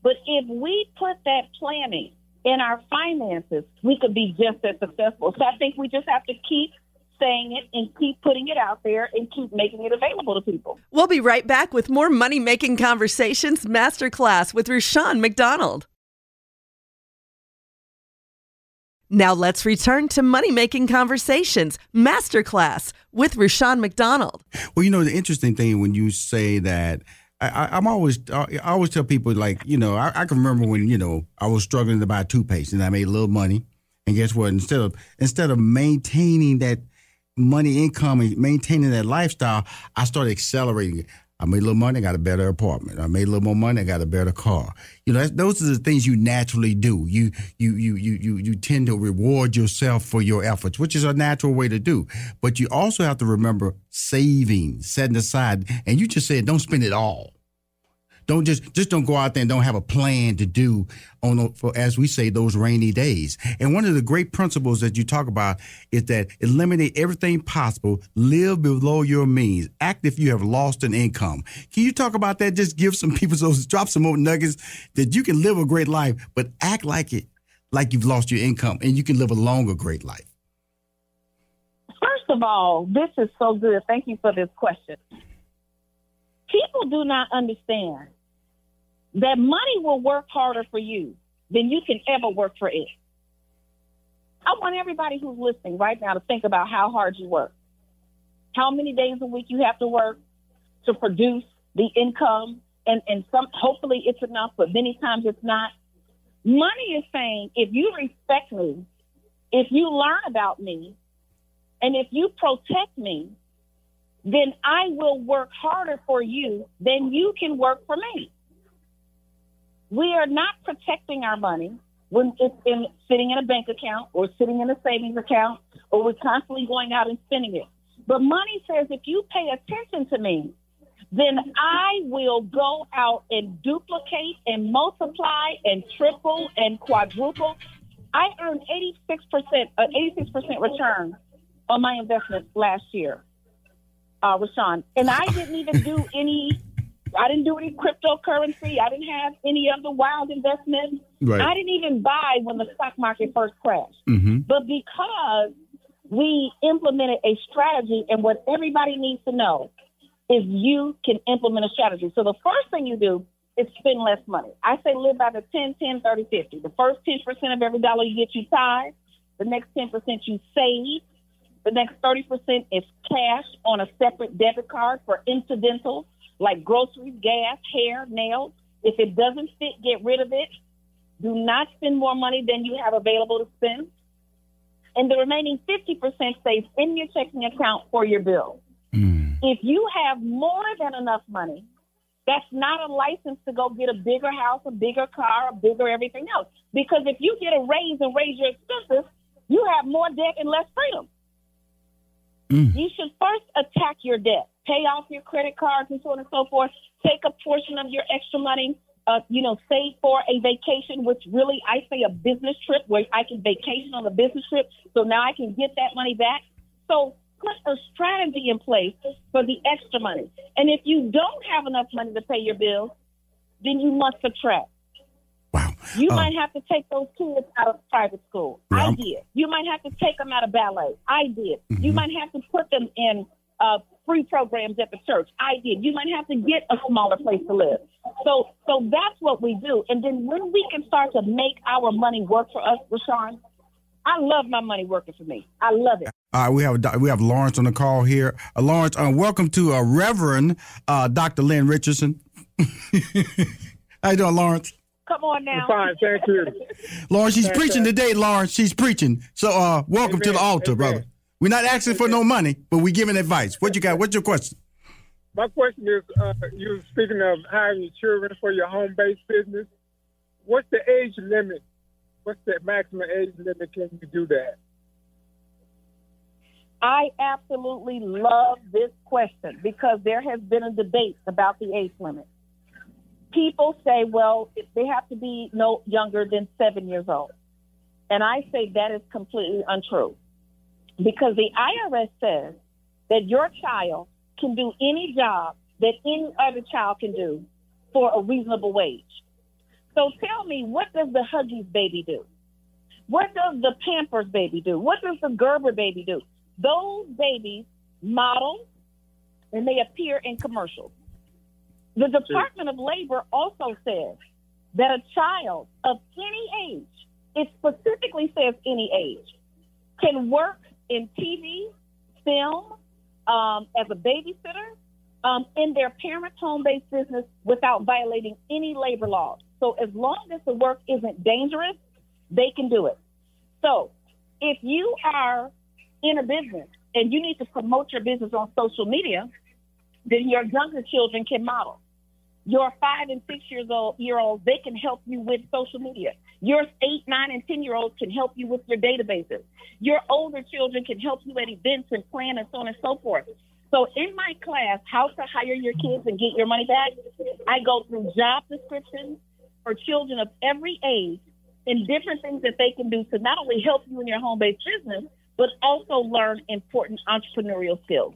But if we put that planning in our finances, we could be just as successful. So I think we just have to keep saying it and keep putting it out there and keep making it available to people. We'll be right back with more Money Making Conversations Masterclass with Rushion McDonald. Now let's return to Money Making Conversations Masterclass with Rushion McDonald. Well, you know, the interesting thing when you say that, I, I'm always, I always tell people, like, you know, I, I can remember when, you know, I was struggling to buy toothpaste and I made a little money. And guess what? Instead of instead of maintaining that money income and maintaining that lifestyle, I started accelerating it. I made a little money, I got a better apartment. I made a little more money, I got a better car. You know, that's, those are the things you naturally do. You you you you you you tend to reward yourself for your efforts, which is a natural way to do. But you also have to remember saving, setting aside. And you just said, don't spend it all. Don't just just don't go out there and don't have a plan to do on, for, as we say, those rainy days. And one of the great principles that you talk about is that eliminate everything possible, live below your means, act if you have lost an income. Can you talk about that? Just give some people those, drop some more nuggets that you can live a great life, but act like it, like you've lost your income, and you can live a longer great life. First of all, this is so good. Thank you for this question. People do not understand that money will work harder for you than you can ever work for it. I want everybody who's listening right now to think about how hard you work, how many days a week you have to work to produce the income, and, and some hopefully it's enough, but many times it's not. Money is saying, if you respect me, if you learn about me, and if you protect me, then I will work harder for you than you can work for me. We are not protecting our money when it's in, sitting in a bank account or sitting in a savings account, or we're constantly going out and spending it. But money says, if you pay attention to me, then I will go out and duplicate and multiply and triple and quadruple. I earned eighty-six percent, an eighty-six percent return on my investments last year, uh, Rashawn. And I didn't even do any, I didn't do any cryptocurrency. I didn't have any other wild investments. Right. I didn't even buy when the stock market first crashed. Mm-hmm. But because we implemented a strategy, and what everybody needs to know is you can implement a strategy. So the first thing you do is spend less money. I say live by the ten, ten, thirty, fifty. The first ten percent of every dollar you get, you tithe. The next ten percent you save. The next thirty percent is cash on a separate debit card for incidental, like groceries, gas, hair, nails. If it doesn't fit, get rid of it. Do not spend more money than you have available to spend. And the remaining fifty percent stays in your checking account for your bills. Mm. If you have more than enough money, that's not a license to go get a bigger house, a bigger car, a bigger everything else. Because if you get a raise and raise your expenses, you have more debt and less freedom. Mm. You should first attack your debt, pay off your credit cards and so on and so forth, take a portion of your extra money, uh, you know, save for a vacation, which really I say a business trip where I can vacation on a business trip. So now I can get that money back. So put a strategy in place for the extra money. And if you don't have enough money to pay your bills, then you must subtract. Wow. You um, might have to take those kids out of private school. Yeah, I did. You might have to take them out of ballet. I did. Mm-hmm. You might have to put them in uh, free programs at the church. I did. You might have to get a smaller place to live. So so that's what we do. And then when we can start to make our money work for us, Rashawn, I love my money working for me. I love it. All right, we have we have Lawrence on the call here. Uh, Lawrence, uh, welcome to uh, Reverend uh, Doctor Lynn Richardson. How you doing, Lawrence? Come on now. Fine, thank you. Lawrence, she's That's preaching right. today, Lawrence. She's preaching. So uh, welcome Amen. to the altar, Amen. brother. We're not asking for Amen. no money, but we're giving advice. What you got? What's your question? My question is, uh, you're speaking of hiring your children for your home-based business. What's the age limit? What's the maximum age limit? Can you do that? I absolutely love this question because there has been a debate about the age limit. People say, well, they have to be no younger than seven years old. And I say that is completely untrue because the I R S says that your child can do any job that any other child can do for a reasonable wage. So tell me, what does the Huggies baby do? What does the Pampers baby do? What does the Gerber baby do? Those babies model and they appear in commercials. The Department of Labor also says that a child of any age, it specifically says any age, can work in T V, film, um, as a babysitter, um, in their parents' home-based business without violating any labor laws. So as long as the work isn't dangerous, they can do it. So if you are in a business and you need to promote your business on social media, then your younger children can model. Your five and six years old year olds, they can help you with social media. Your eight, nine, and ten year olds can help you with your databases. Your older children can help you at events and plan and so on and so forth. So in my class, How to Hire Your Kids and Get Your Money Back, I go through job descriptions for children of every age and different things that they can do to not only help you in your home-based business, but also learn important entrepreneurial skills.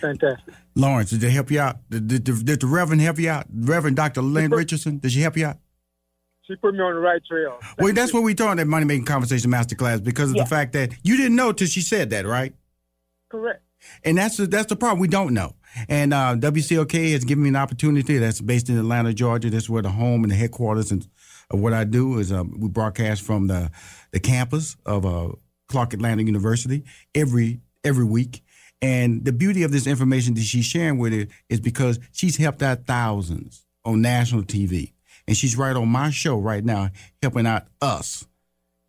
Fantastic. Lawrence, did they help you out? Did, did, did the Reverend help you out? Reverend Doctor Lynn Richardson, did she help you out? She put me on the right trail. Thank well, that's you. What we're talking about, Money Making Conversation Masterclass, because of yeah. the fact that you didn't know till she said that, right? Correct. And that's the, that's the problem. We don't know. And uh, W C L K has given me an opportunity that's based in Atlanta, Georgia. That's where the home and the headquarters and of what I do is uh, we broadcast from the, the campus of uh, Clark Atlanta University every every week. And the beauty of this information that she's sharing with it is because she's helped out thousands on national T V. And she's right on my show right now helping out us,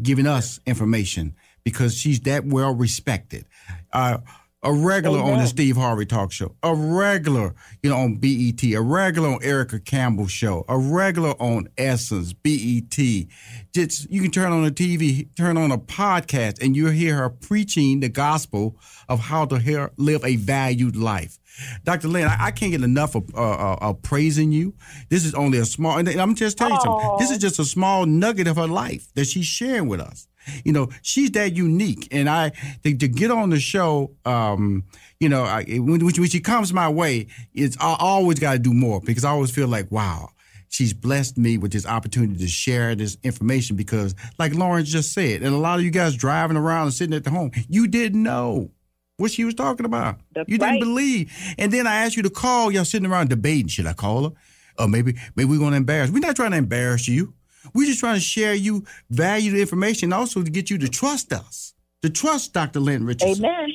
giving us information because she's that well respected. Uh, a regular Amen. on the Steve Harvey talk show, a regular, you know, on B E T, a regular on Erica Campbell's show, a regular on Essence, B E T. Just, you can turn on the T V, turn on a podcast, and you'll hear her preaching the gospel of how to hear, live a valued life. Doctor Lynn, I, I can't get enough of, uh, uh, of praising you. This is only a small, and I'm just telling you something. This is just a small nugget of her life that she's sharing with us. You know, she's that unique. And I, to, to get on the show, um, you know, I, when, when she comes my way, it's I always got to do more because I always feel like, wow, she's blessed me with this opportunity to share this information because, like Lawrence just said, and a lot of you guys driving around and sitting at the home, you didn't know what she was talking about. That's you right. didn't believe. And then I asked you to call. Y'all sitting around debating, should I call her? Or maybe maybe we're going to embarrass. We're not trying to embarrass you. We're just trying to share you valuable information, also to get you to trust us, to trust Doctor Lynn Richardson. Amen.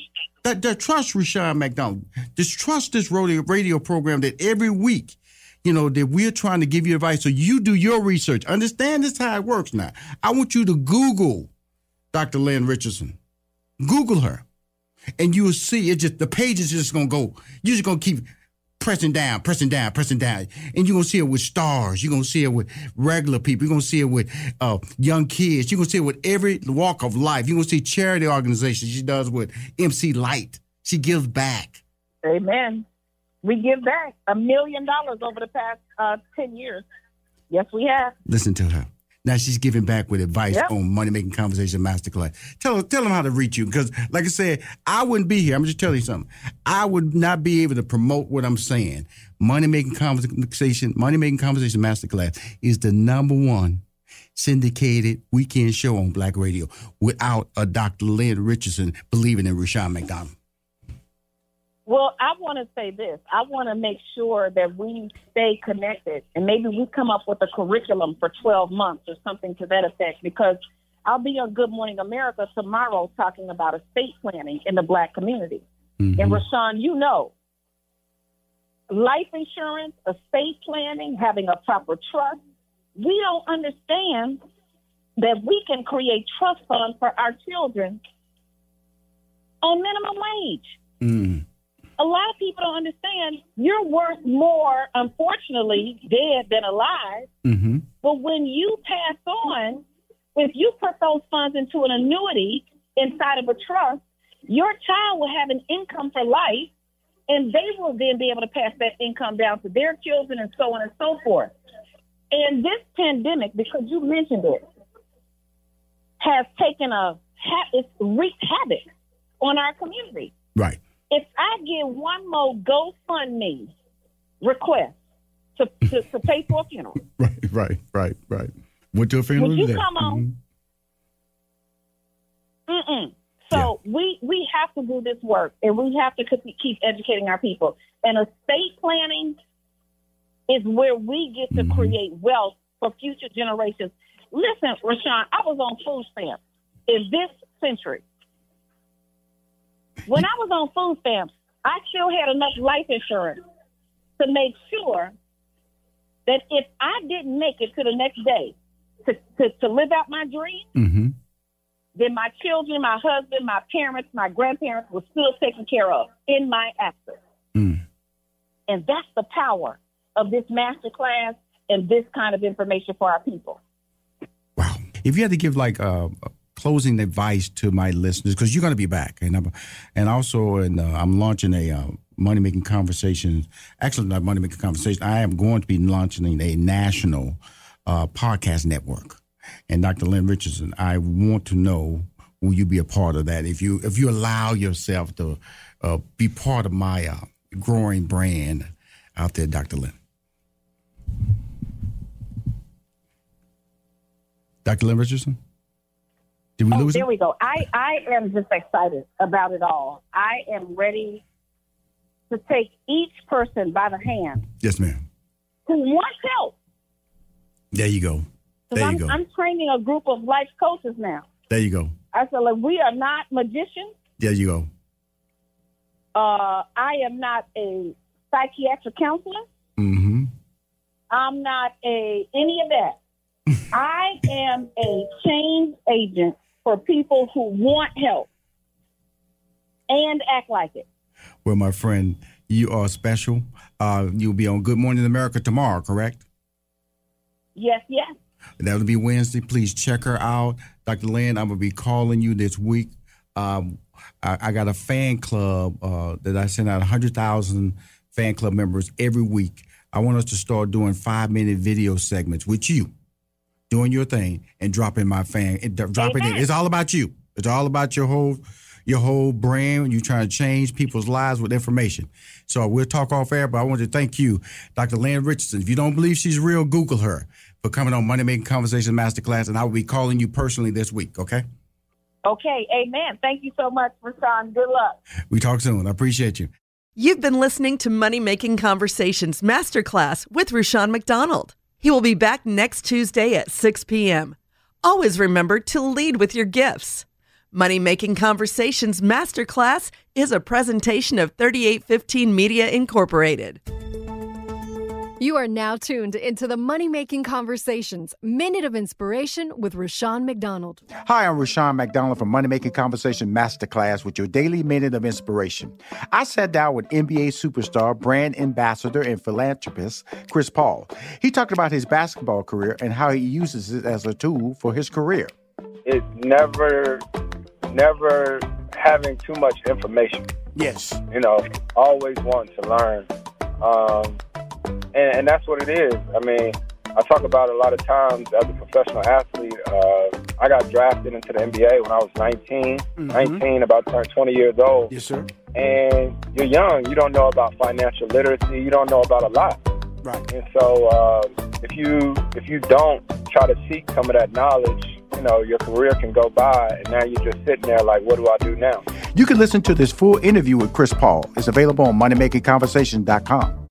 That, that trust Rushion McDonald. Just trust this radio, radio program that every week, you know, that we're trying to give you advice. So you do your research. Understand this how it works now. I want you to Google Doctor Lynn Richardson. Google her. And you will see it just the pages are just going to go. You're just going to keep pressing down, pressing down, pressing down. And you're going to see it with stars. You're going to see it with regular people. You're going to see it with uh, young kids. You're going to see it with every walk of life. You're going to see charity organizations. She does with M C Light. She gives back. Amen. We give back a million dollars over the past uh, ten years. Yes, we have. Listen to her. Now she's giving back with advice yep. on Money Making Conversation Masterclass. Tell tell them how to reach you because, like I said, I wouldn't be here. I'm just telling you something. I would not be able to promote what I'm saying. Money Making Conversation, Money Making Conversation Masterclass is the number one syndicated weekend show on Black radio without a Doctor Lynn Richardson believing in Rushion McDonald. Well, I want to say this. I want to make sure that we stay connected and maybe we come up with a curriculum for twelve months or something to that effect, because I'll be on Good Morning America tomorrow talking about estate planning in the Black community. Mm-hmm. And Rushion, you know, life insurance, estate planning, having a proper trust. We don't understand that we can create trust funds for our children on minimum wage. Mm. A lot of people don't understand you're worth more, unfortunately, dead than alive. Mm-hmm. But when you pass on, if you put those funds into an annuity inside of a trust, your child will have an income for life, and they will then be able to pass that income down to their children and so on and so forth. And this pandemic, because you mentioned it, has taken a, it's wreaked havoc on our community. Right. If I get one more GoFundMe request to, to, to pay for a funeral. Right, right, right, right. Went to a funeral. Would you today? Come on? Mm-hmm. Mm-mm. So yeah. we, we have to do this work, and we have to keep educating our people. And estate planning is where we get to mm-hmm. create wealth for future generations. Listen, Rushion, I was on food stamps in this century. When I was on food stamps, I still had enough life insurance to make sure that if I didn't make it to the next day to, to, to live out my dream, mm-hmm. then my children, my husband, my parents, my grandparents were still taken care of in my absence. Mm. And that's the power of this masterclass and this kind of information for our people. Wow. If you had to give like a... Uh, closing advice to my listeners, because you're going to be back. And I'm, and also and, uh, I'm launching a uh, Money Making Conversations. Actually, not Money Making Conversation. I am going to be launching a national uh, podcast network. And Doctor Lynn Richardson, I want to know, will you be a part of that? If you if you allow yourself to uh, be part of my uh, growing brand out there, Doctor Lynn. Doctor Lynn Richardson? Did we oh, lose there him? We go. I, I am just excited about it all. I am ready to take each person by the hand. Yes, ma'am. Who wants help. There you go. There you I'm, go. I'm training a group of life coaches now. There you go. I said, like, we are not magicians. There you go. Uh, I am not a psychiatric counselor. Mm-hmm. I'm not a any of that. I am a change agent for people who want help and act like it. Well, my friend, you are special. Uh, you'll be on Good Morning America tomorrow, correct? Yes, yes. That'll be Wednesday. Please check her out. Doctor Lynn, I'm going to be calling you this week. Um, I, I got a fan club uh, that I send out one hundred thousand fan club members every week. I want us to start doing five-minute video segments with you. Doing your thing and dropping my fan, dropping it. It's all about you. It's all about your whole, your whole brand. You're trying to change people's lives with information. So we'll talk off air, but I want to thank you, Doctor Lynn Richardson. If you don't believe she's real, Google her for coming on Money Making Conversation Masterclass, and I will be calling you personally this week. Okay. Okay. Amen. Thank you so much, Rashawn. Good luck. We talk soon. I appreciate you. You've been listening to Money Making Conversations Masterclass with Rushion McDonald. He will be back next Tuesday at six p.m. Always remember to lead with your gifts. Money Making Conversations Masterclass is a presentation of thirty-eight fifteen Media Incorporated. You are now tuned into the Money Making Conversations Minute of Inspiration with Rushion McDonald. Hi, I'm Rushion McDonald from Money Making Conversation Masterclass with your daily Minute of Inspiration. I sat down with N B A superstar, brand ambassador, and philanthropist Chris Paul. He talked about his basketball career and how he uses it as a tool for his career. It's never, never having too much information. Yes. You know, always wanting to learn. Um... And, and that's what it is. I mean, I talk about a lot of times as a professional athlete. Uh, I got drafted into the N B A when I was nineteen, mm-hmm. nineteen, about to turn twenty years old. Yes, sir. And you're young. You don't know about financial literacy. You don't know about a lot. Right. And so, uh, if you if you don't try to seek some of that knowledge, you know, your career can go by, and now you're just sitting there like, what do I do now? You can listen to this full interview with Chris Paul. It's available on money making conversation dot com.